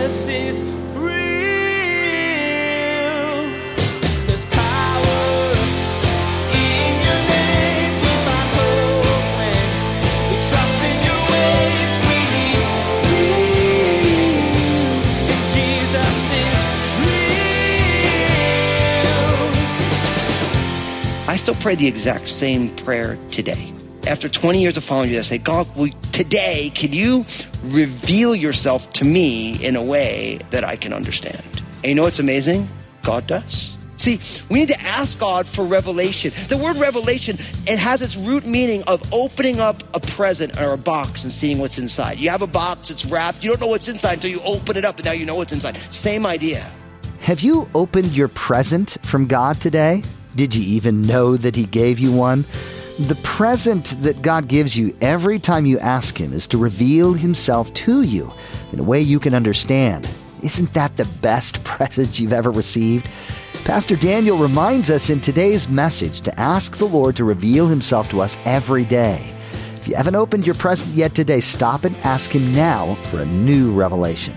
Jesus is real. There's power in your name. We find hope when we trust in your ways. We need real. And Jesus is real. I still pray the exact same prayer today. After 20 years of following you, I say, God, today, can you reveal yourself to me in a way that I can understand? And you know what's amazing? God does. See, we need to ask God for revelation. The word revelation, it has its root meaning of opening up a present or a box and seeing what's inside. You have a box, it's wrapped. You don't know what's inside until you open it up, and now you know what's inside. Same idea. Have you opened your present from God today? Did you even know that He gave you one? The present that God gives you every time you ask Him is to reveal Himself to you in a way you can understand. Isn't that the best present you've ever received? Pastor Daniel reminds us in today's message to ask the Lord to reveal Himself to us every day. If you haven't opened your present yet today, stop and ask Him now for a new revelation.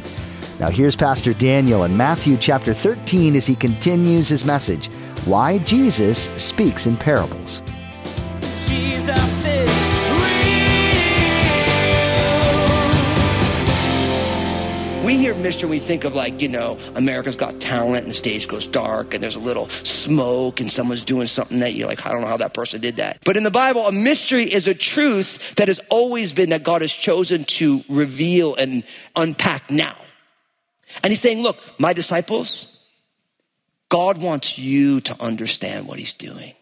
Now here's Pastor Daniel in Matthew chapter 13 as he continues his message, Why Jesus Speaks in Parables. Jesus is real. We hear mission, we think of America's Got Talent and the stage goes dark and there's a little smoke and someone's doing something that you're like, I don't know how that person did that. But in the Bible, a mystery is a truth that has always been that God has chosen to reveal and unpack now. And He's saying, look, my disciples, God wants you to understand what He's doing.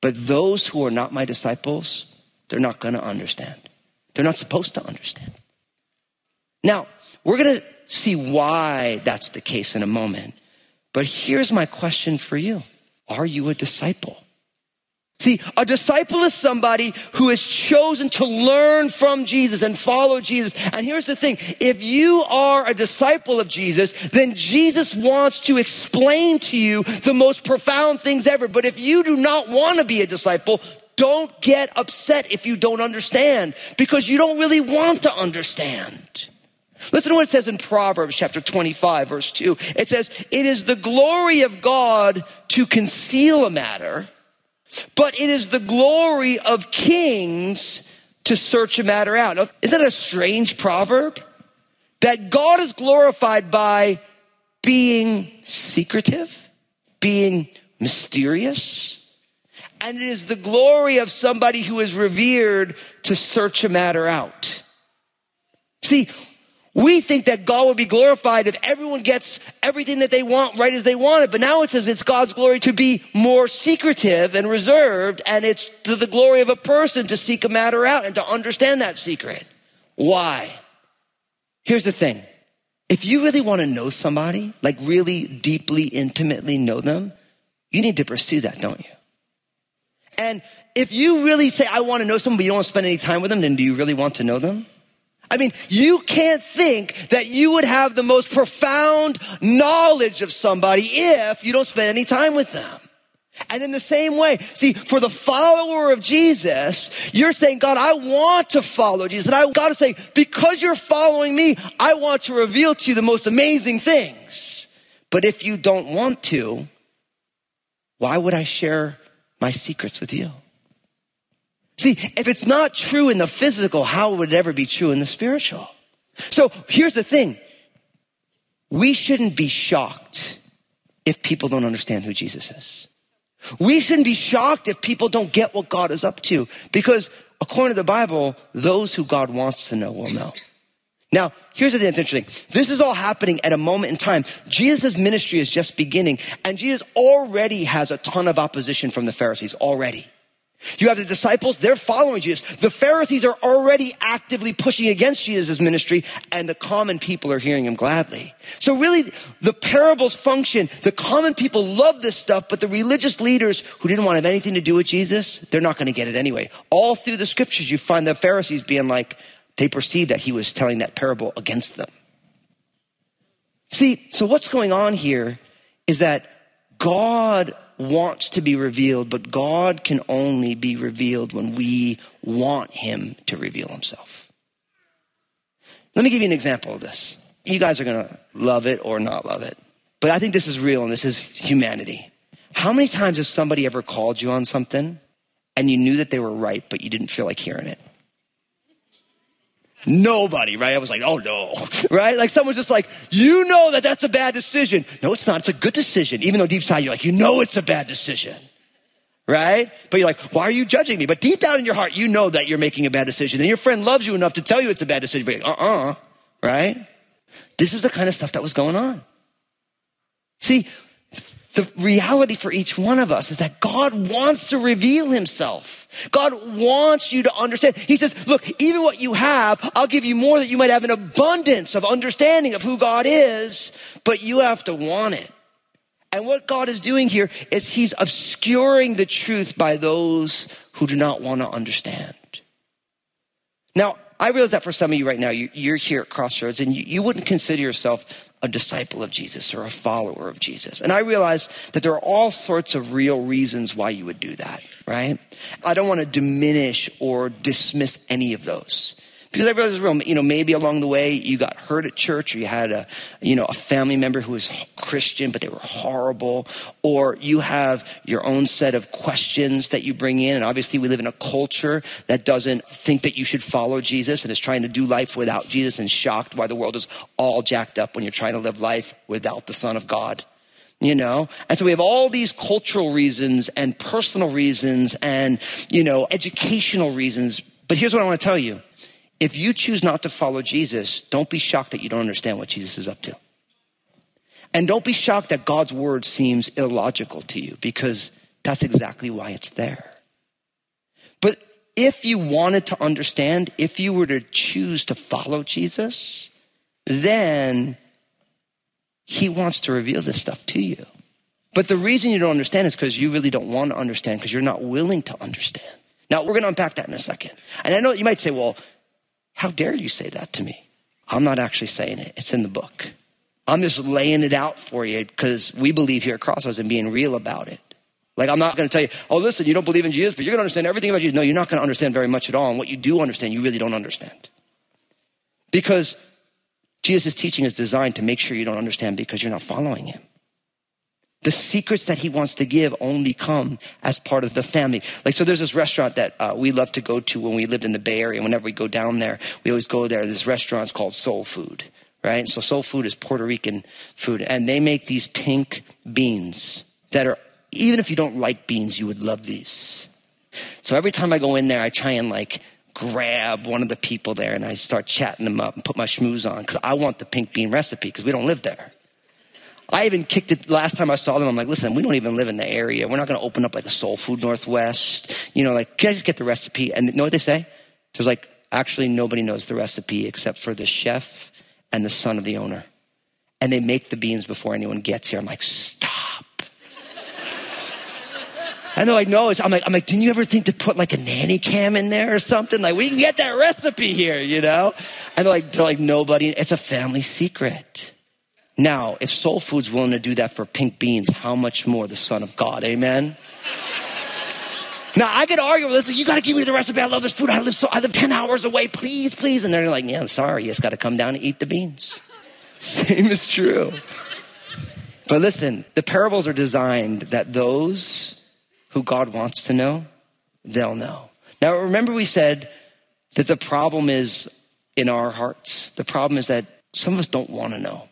But those who are not my disciples, they're not going to understand. They're not supposed to understand. Now, we're going to see why that's the case in a moment. But here's my question for you. Are you a disciple? See, a disciple is somebody who has chosen to learn from Jesus and follow Jesus. And here's the thing. If you are a disciple of Jesus, then Jesus wants to explain to you the most profound things ever. But if you do not want to be a disciple, don't get upset if you don't understand, because you don't really want to understand. Listen to what it says in Proverbs chapter 25, verse 2. It says, it is the glory of God to conceal a matter, but it is the glory of kings to search a matter out. Now, isn't that a strange proverb? That God is glorified by being secretive, being mysterious. And it is the glory of somebody who is revered to search a matter out. See, we think that God will be glorified if everyone gets everything that they want right as they want it. But now it says it's God's glory to be more secretive and reserved. And it's to the glory of a person to seek a matter out and to understand that secret. Why? Here's the thing. If you really want to know somebody, like really deeply, intimately know them, you need to pursue that, don't you? And if you really say, I want to know someone, but you don't want to spend any time with them, then do you really want to know them? I mean, you can't think that you would have the most profound knowledge of somebody if you don't spend any time with them. And in the same way, see, for the follower of Jesus, you're saying, God, I want to follow Jesus. And I got to say, because you're following me, I want to reveal to you the most amazing things. But if you don't want to, why would I share my secrets with you? See, if it's not true in the physical, how would it ever be true in the spiritual? So here's the thing. We shouldn't be shocked if people don't understand who Jesus is. We shouldn't be shocked if people don't get what God is up to, because according to the Bible, those who God wants to know will know. Now, here's the thing that's interesting. This is all happening at a moment in time. Jesus' ministry is just beginning, and Jesus already has a ton of opposition from the Pharisees already. You have the disciples, they're following Jesus. The Pharisees are already actively pushing against Jesus' ministry, and the common people are hearing Him gladly. So really, the parables function. The common people love this stuff, but the religious leaders who didn't want to have anything to do with Jesus, they're not going to get it anyway. All through the scriptures, you find the Pharisees being like, they perceived that He was telling that parable against them. See, so what's going on here is that God wants to be revealed, but God can only be revealed when we want Him to reveal Himself. Let me give you an example of this. You guys are going to love it or not love it. But I think this is real and this is humanity. How many times has somebody ever called you on something and you knew that they were right, but you didn't feel like hearing it? Nobody, right? I was like, oh no, right? Like someone's just like, you know that that's a bad decision. No, it's not. It's a good decision. Even though deep inside you're like, you know, it's a bad decision, right? But you're like, why are you judging me? But deep down in your heart, you know that you're making a bad decision and your friend loves you enough to tell you it's a bad decision. But you're like, right? This is the kind of stuff that was going on. See, the reality for each one of us is that God wants to reveal himself. God wants you to understand. He says, look, even what you have, I'll give you more that you might have an abundance of understanding of who God is, but you have to want it. And what God is doing here is he's obscuring the truth by those who do not want to understand. Now, I realize that for some of you right now, you're here at Crossroads and you wouldn't consider yourself a disciple of Jesus or a follower of Jesus. And I realize that there are all sorts of real reasons why you would do that, right? I don't want to diminish or dismiss any of those because I realize it's real. You know, maybe along the way you got hurt at church or you had a family member who was Christian, but they were horrible, or you have your own set of questions that you bring in. And obviously we live in a culture that doesn't think that you should follow Jesus and is trying to do life without Jesus and shocked why the world is all jacked up when you're trying to live life without the Son of God, you know? And so we have all these cultural reasons and personal reasons and, you know, educational reasons. But here's what I want to tell you. If you choose not to follow Jesus, don't be shocked that you don't understand what Jesus is up to. And don't be shocked that God's word seems illogical to you because that's exactly why it's there. But if you wanted to understand, if you were to choose to follow Jesus, then he wants to reveal this stuff to you. But the reason you don't understand is because you really don't want to understand because you're not willing to understand. Now, we're going to unpack that in a second. And I know you might say, well, how dare you say that to me? I'm not actually saying it. It's in the book. I'm just laying it out for you because we believe here at Crossroads in being real about it. Like, I'm not going to tell you, oh, listen, you don't believe in Jesus, but you're going to understand everything about Jesus. No, you're not going to understand very much at all. And what you do understand, you really don't understand. Because Jesus' teaching is designed to make sure you don't understand because you're not following him. The secrets that he wants to give only come as part of the family. Like, so there's this restaurant that we love to go to when we lived in the Bay Area. Whenever we go down there, we always go there. This restaurant's called Soul Food, right? And so Soul Food is Puerto Rican food. And they make these pink beans that are, even if you don't like beans, you would love these. So every time I go in there, I try and grab one of the people there and I start chatting them up and put my schmooze on because I want the pink bean recipe because we don't live there. I even kicked it last time I saw them. I'm like, listen, we don't even live in the area. We're not going to open up a Soul Food Northwest. You know, can I just get the recipe? And you know what they say? There's actually nobody knows the recipe except for the chef and the son of the owner. And they make the beans before anyone gets here. I'm like, stop. And they're like, no, I'm like, didn't you ever think to put a nanny cam in there or something? We can get that recipe here, you know? And they're like, nobody, it's a family secret. Now, if Soul Food's willing to do that for pink beans, how much more the Son of God, amen? Now, I could argue, listen, you got to give me the recipe. I love this food. I live 10 hours away, please, please. And they're like, yeah, I'm sorry. You just got to come down and eat the beans. Same is true. But listen, the parables are designed that those who God wants to know, they'll know. Now, remember we said that the problem is in our hearts. The problem is that some of us don't want to know.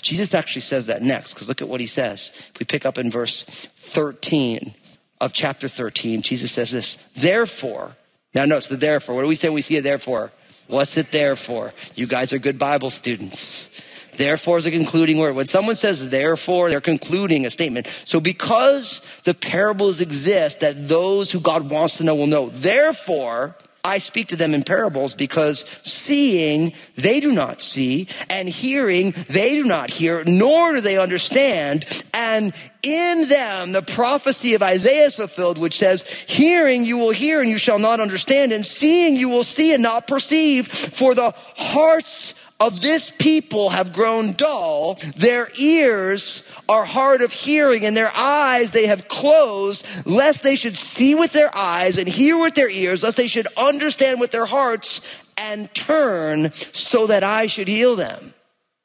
Jesus actually says that next, because look at what he says. If we pick up in verse 13 of chapter 13, Jesus says this, therefore, now notice the therefore. What do we say when we see a therefore? What's it there for? You guys are good Bible students. Therefore is a concluding word. When someone says therefore, they're concluding a statement. So because the parables exist that those who God wants to know will know, therefore, I speak to them in parables because seeing, they do not see, and hearing, they do not hear, nor do they understand. And in them, the prophecy of Isaiah is fulfilled, which says, hearing you will hear and you shall not understand, and seeing you will see and not perceive. For the hearts of this people have grown dull, their ears are hard of hearing, and their eyes they have closed, lest they should see with their eyes and hear with their ears, lest they should understand with their hearts and turn so that I should heal them.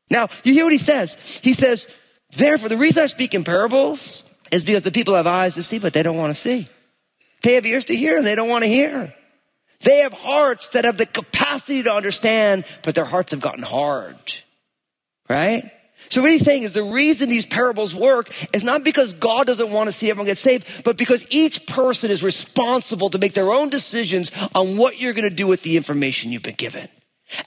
Now, you hear what he says. He says, therefore, the reason I speak in parables is because the people have eyes to see, but they don't want to see. They have ears to hear, and they don't want to hear. They have hearts that have the capacity to understand, but their hearts have gotten hard, right? So what he's saying is the reason these parables work is not because God doesn't want to see everyone get saved, but because each person is responsible to make their own decisions on what you're going to do with the information you've been given.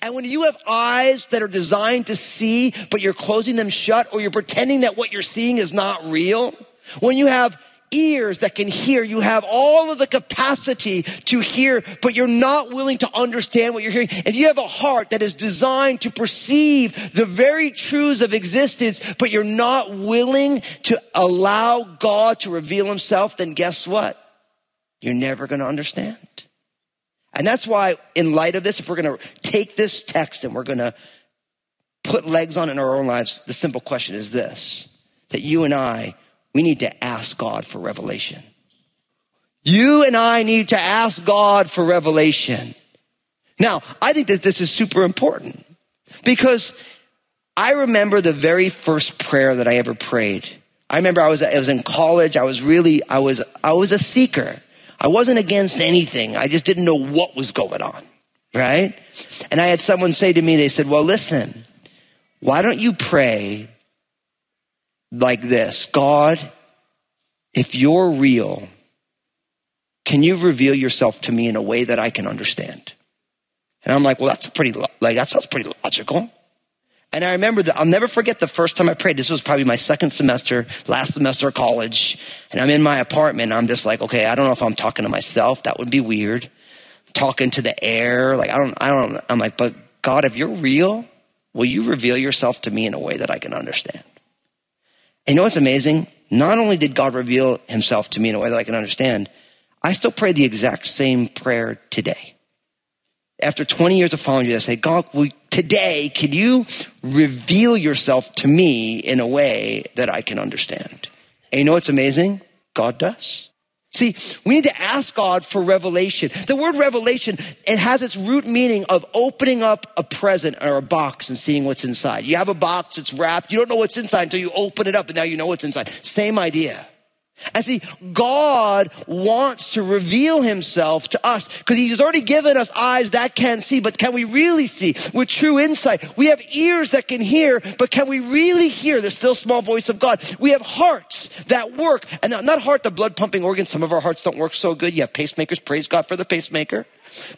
And when you have eyes that are designed to see, but you're closing them shut, or you're pretending that what you're seeing is not real, when you have ears that can hear, you have all of the capacity to hear, but you're not willing to understand what you're hearing. If you have a heart that is designed to perceive the very truths of existence, but you're not willing to allow God to reveal himself, then guess what? You're never going to understand. And that's why, in light of this, if we're going to take this text and we're going to put legs on it in our own lives, the simple question is this, that you and I, we need to ask God for revelation. You and I need to ask God for revelation. Now, I think that this is super important because I remember the very first prayer that I ever prayed. I remember I was in college. I was a seeker. I wasn't against anything. I just didn't know what was going on, right? And I had someone say to me, they said, well, listen, why don't you pray like this? God, if you're real, can you reveal yourself to me in a way that I can understand? And I'm like, well, that sounds pretty logical. And I remember I'll never forget the first time I prayed. This was probably my last semester of college. And I'm in my apartment. I'm just like, okay, I don't know if I'm talking to myself. That would be weird. I'm talking to the air. Like, I'm like, but God, if you're real, will you reveal yourself to me in a way that I can understand? And you know what's amazing? Not only did God reveal himself to me in a way that I can understand, I still pray the exact same prayer today. After 20 years of following you, I say, God, today, can you reveal yourself to me in a way that I can understand? And you know what's amazing? God does. See, we need to ask God for revelation. The word revelation, it has its root meaning of opening up a present or a box and seeing what's inside. You have a box, it's wrapped. You don't know what's inside until you open it up, and now you know what's inside. Same idea. And see, God wants to reveal himself to us because he's already given us eyes that can see, but can we really see with true insight? We have ears that can hear, but can we really hear the still small voice of God? We have hearts that work, and not heart, the blood pumping organ. Some of our hearts don't work so good. You have pacemakers, praise God for the pacemaker.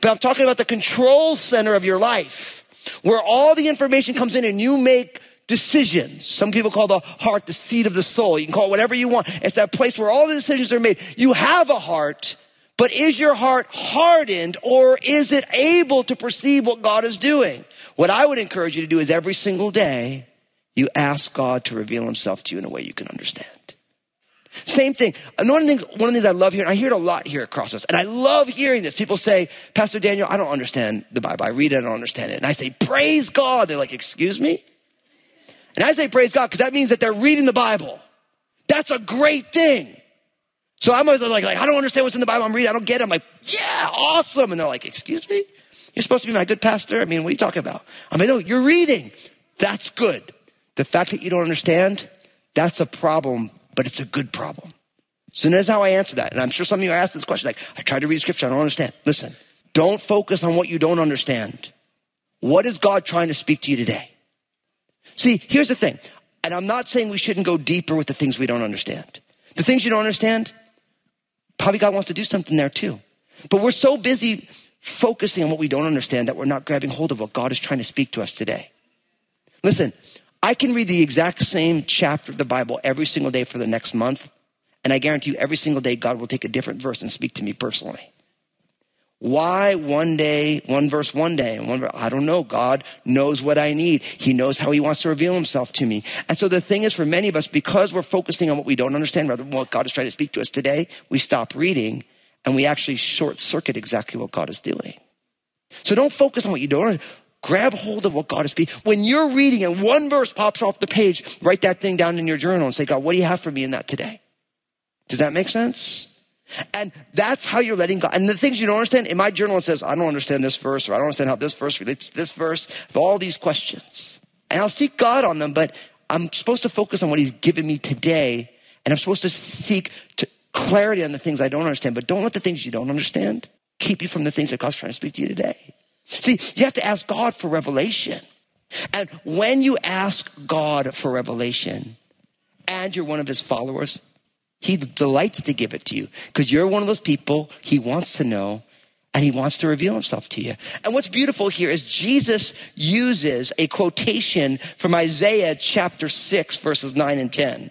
But I'm talking about the control center of your life where all the information comes in and you make decisions. Some people call the heart the seat of the soul. You can call it whatever you want. It's that place where all the decisions are made. You have a heart, but is your heart hardened or is it able to perceive what God is doing? What I would encourage you to do is every single day, you ask God to reveal himself to you in a way you can understand. Same thing. One of the things I love hearing, I hear it a lot here at Crossroads, and I love hearing this. People say, Pastor Daniel, I don't understand the Bible. I read it, I don't understand it. And I say, praise God. They're like, excuse me? And I say praise God because that means that they're reading the Bible. That's a great thing. So I'm always like, I don't understand what's in the Bible. I'm reading, I don't get it. I'm like, yeah, awesome. And they're like, excuse me? You're supposed to be my good pastor? I mean, what are you talking about? I mean, no, you're reading. That's good. The fact that you don't understand, that's a problem, but it's a good problem. So that's how I answer that. And I'm sure some of you are asking this question, like, I tried to read scripture, I don't understand. Listen, don't focus on what you don't understand. What is God trying to speak to you today? See, here's the thing, and I'm not saying we shouldn't go deeper with the things we don't understand. The things you don't understand, probably God wants to do something there too. But we're so busy focusing on what we don't understand that we're not grabbing hold of what God is trying to speak to us today. Listen, I can read the exact same chapter of the Bible every single day for the next month, and I guarantee you every single day God will take a different verse and speak to me personally. Why one day, one verse one day, and one verse, I don't know. God knows what I need. He knows how he wants to reveal himself to me. And so the thing is, for many of us, because we're focusing on what we don't understand rather than what God is trying to speak to us today, we stop reading and we actually short circuit exactly what God is doing. So don't focus on what you don't understand. Grab hold of what God is speaking. When you're reading and one verse pops off the page, write that thing down in your journal and say, God, what do you have for me in that today? Does that make sense? And that's how you're letting God. And the things you don't understand, in my journal it says, I don't understand this verse, or I don't understand how this verse relates to this verse, with all these questions. and I'll seek God on them, but I'm supposed to focus on what he's given me today. And I'm supposed to seek clarity on the things I don't understand, but don't let the things you don't understand keep you from the things that God's trying to speak to you today. See, you have to ask God for revelation. And when you ask God for revelation and you're one of his followers, he delights to give it to you because you're one of those people he wants to know and he wants to reveal himself to you. And what's beautiful here is Jesus uses a quotation from Isaiah chapter 6, verses 9 and 10.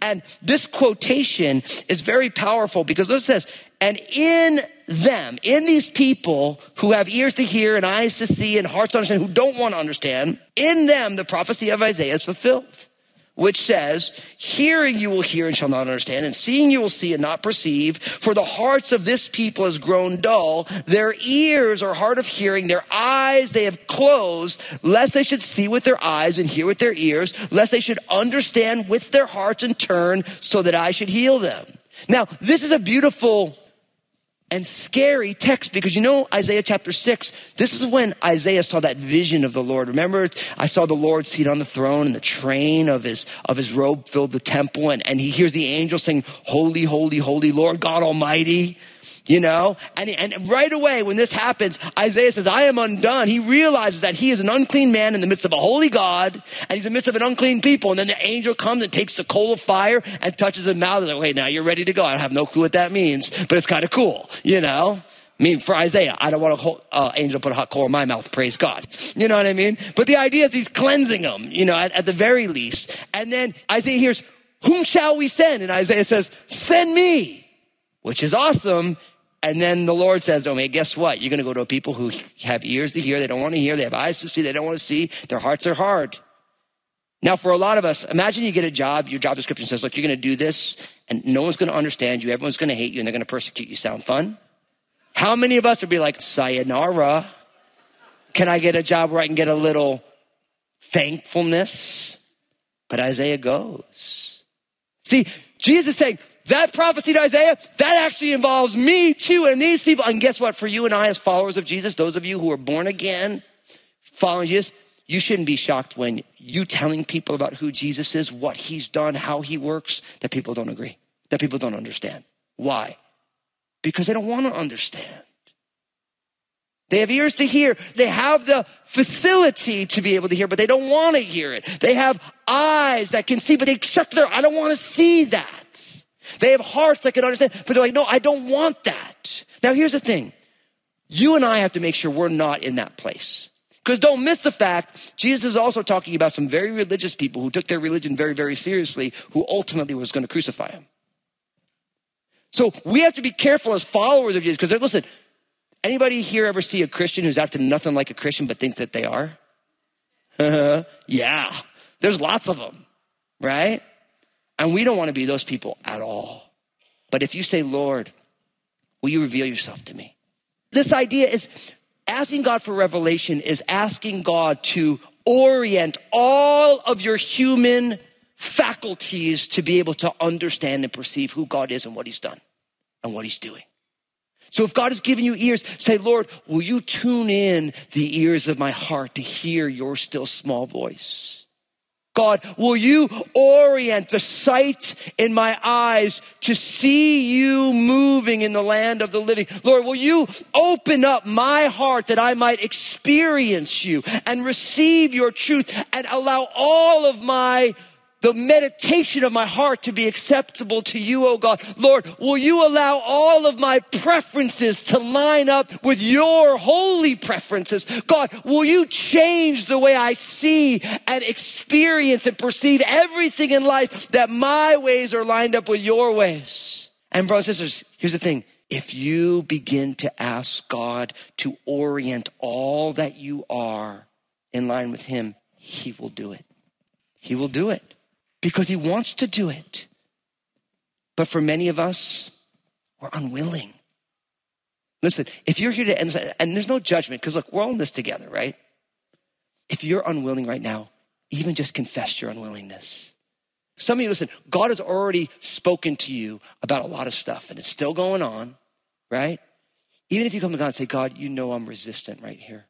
And this quotation is very powerful because it says, and in them, in these people who have ears to hear and eyes to see and hearts to understand, who don't want to understand, in them the prophecy of Isaiah is fulfilled, which says, hearing you will hear and shall not understand, and seeing you will see and not perceive, for the hearts of this people has grown dull, their ears are hard of hearing, their eyes they have closed, lest they should see with their eyes and hear with their ears, lest they should understand with their hearts and turn, so that I should heal them. Now, this is a beautiful and scary text because you know Isaiah chapter 6, this is when Isaiah saw that vision of the Lord. Remember, I saw the Lord seated on the throne and the train of his robe filled the temple and he hears the angel saying, holy, holy, holy Lord God Almighty, you know? And right away when this happens, Isaiah says, I am undone. He realizes that he is an unclean man in the midst of a holy God and he's in the midst of an unclean people. And then the angel comes and takes the coal of fire and touches his mouth. And like, wait, now you're ready to go. I have no clue what that means, but it's kind of cool, you know? I mean, for Isaiah, I don't want an angel to put a hot coal in my mouth, praise God. You know what I mean? But the idea is he's cleansing them, you know, at the very least. And then Isaiah hears, whom shall we send? And Isaiah says, send me, which is awesome. And then the Lord says, oh man, guess what? You're going to go to a people who have ears to hear. They don't want to hear. They have eyes to see. They don't want to see. Their hearts are hard. Now, for a lot of us, imagine you get a job, your job description says, look, you're going to do this and no one's going to understand you. Everyone's going to hate you and they're going to persecute you. Sound fun? How many of us would be like, sayonara? Can I get a job where I can get a little thankfulness? But Isaiah goes. See, Jesus is saying, that prophecy to Isaiah, that actually involves me too and these people. And guess what? For you and I as followers of Jesus, those of you who are born again, following Jesus, you shouldn't be shocked when you telling people about who Jesus is, what he's done, how he works, that people don't agree, that people don't understand. Why? Because they don't want to understand. They have ears to hear. They have the facility to be able to hear, but they don't want to hear it. They have eyes that can see, but they shut their, I don't want to see that. They have hearts that can understand, but they're like, no, I don't want that. Now, here's the thing. You and I have to make sure we're not in that place. Because don't miss the fact, Jesus is also talking about some very religious people who took their religion very, very seriously, who ultimately was going to crucify him. So we have to be careful as followers of Jesus. Because listen, anybody here ever see a Christian who's acting nothing like a Christian but think that they are? Yeah, there's lots of them, right? And we don't want to be those people at all. But if you say, Lord, will you reveal yourself to me? This idea is asking God for revelation is asking God to orient all of your human faculties to be able to understand and perceive who God is and what he's done and what he's doing. So if God has given you ears, say, Lord, will you tune in the ears of my heart to hear your still small voice? God, will you orient the sight in my eyes to see you moving in the land of the living? Lord, will you open up my heart that I might experience you and receive your truth and allow all of the meditation of my heart to be acceptable to you, oh God. Lord, will you allow all of my preferences to line up with your holy preferences? God, will you change the way I see and experience and perceive everything in life that my ways are lined up with your ways? And brothers and sisters, here's the thing. If you begin to ask God to orient all that you are in line with him, he will do it. He will do it. Because he wants to do it. But for many of us, we're unwilling. Listen, if you're here today, and there's no judgment, because look, we're all in this together, right? If you're unwilling right now, even just confess your unwillingness. Some of you, listen, God has already spoken to you about a lot of stuff, and it's still going on, right? Even if you come to God and say, God, you know I'm resistant right here.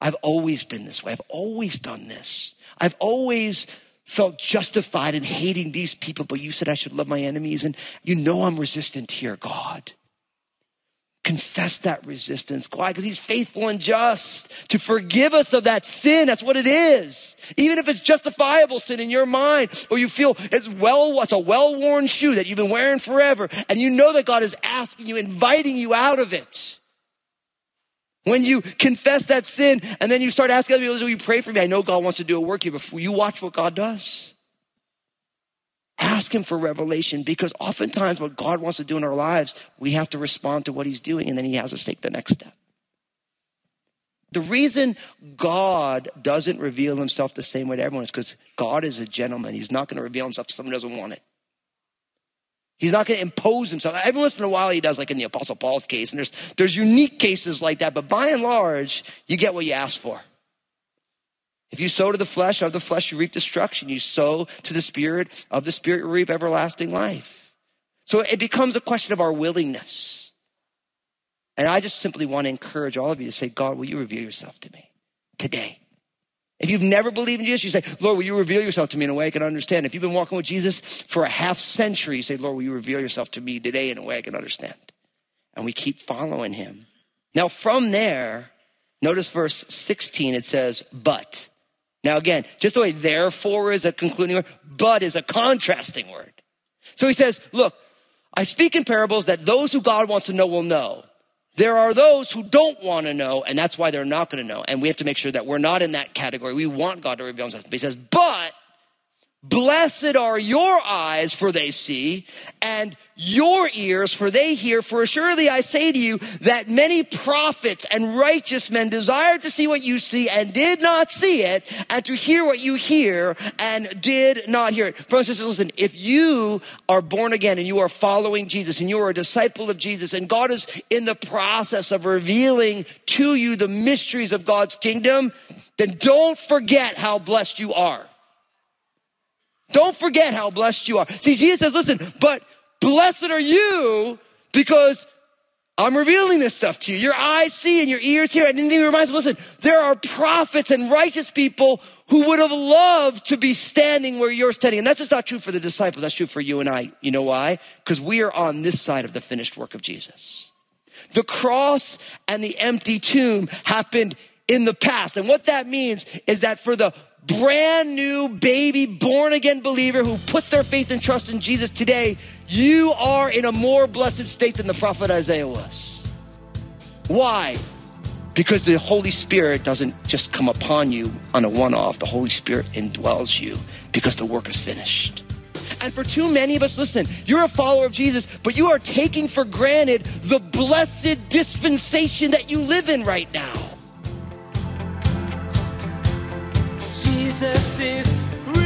I've always been this way. I've always done this. I've always felt justified in hating these people, but you said I should love my enemies. And you know I'm resistant here, God. Confess that resistance. Why? Because he's faithful and just to forgive us of that sin. That's what it is. Even if it's justifiable sin in your mind, or you feel it's a well-worn shoe that you've been wearing forever, and you know that God is asking you, inviting you out of it. When you confess that sin, and then you start asking other people, will you pray for me? I know God wants to do a work here, but you watch what God does. Ask him for revelation, because oftentimes what God wants to do in our lives, we have to respond to what he's doing, and then he has us take the next step. The reason God doesn't reveal himself the same way to everyone is because God is a gentleman. He's not going to reveal himself to someone who doesn't want it. He's not going to impose himself. Every once in a while he does, like in the Apostle Paul's case, and there's unique cases like that, but by and large, you get what you ask for. If you sow to the flesh, of the flesh you reap destruction. You sow to the Spirit, of the Spirit you reap everlasting life. So it becomes a question of our willingness. And I just simply want to encourage all of you to say, God, will you reveal yourself to me today? If you've never believed in Jesus, you say, Lord, will you reveal yourself to me in a way I can understand? If you've been walking with Jesus for a half century, you say, Lord, will you reveal yourself to me today in a way I can understand? And we keep following him. Now from there, notice verse 16, it says, but. Now again, just the way therefore is a concluding word, but is a contrasting word. So he says, look, I speak in parables that those who God wants to know will know. There are those who don't want to know, and that's why they're not going to know. And we have to make sure that we're not in that category. We want God to reveal himself. But he says, but blessed are your eyes, for they see, and your ears, for they hear. For surely I say to you that many prophets and righteous men desired to see what you see and did not see it, and to hear what you hear and did not hear it. Brothers and sisters, listen, if you are born again and you are following Jesus and you are a disciple of Jesus and God is in the process of revealing to you the mysteries of God's kingdom, then don't forget how blessed you are. Don't forget how blessed you are. See, Jesus says, listen, but blessed are you because I'm revealing this stuff to you. Your eyes see and your ears hear. And then he reminds us, listen, there are prophets and righteous people who would have loved to be standing where you're standing. And that's just not true for the disciples. That's true for you and I. You know why? Because we are on this side of the finished work of Jesus. The cross and the empty tomb happened in the past. And what that means is that for the brand new baby born again believer who puts their faith and trust in Jesus today, you are in a more blessed state than the prophet Isaiah was. Why? Because the Holy Spirit doesn't just come upon you on a one-off. The Holy Spirit indwells you because the work is finished. And for too many of us, listen, you're a follower of Jesus, but you are taking for granted the blessed dispensation that you live in right now. Jesus is real.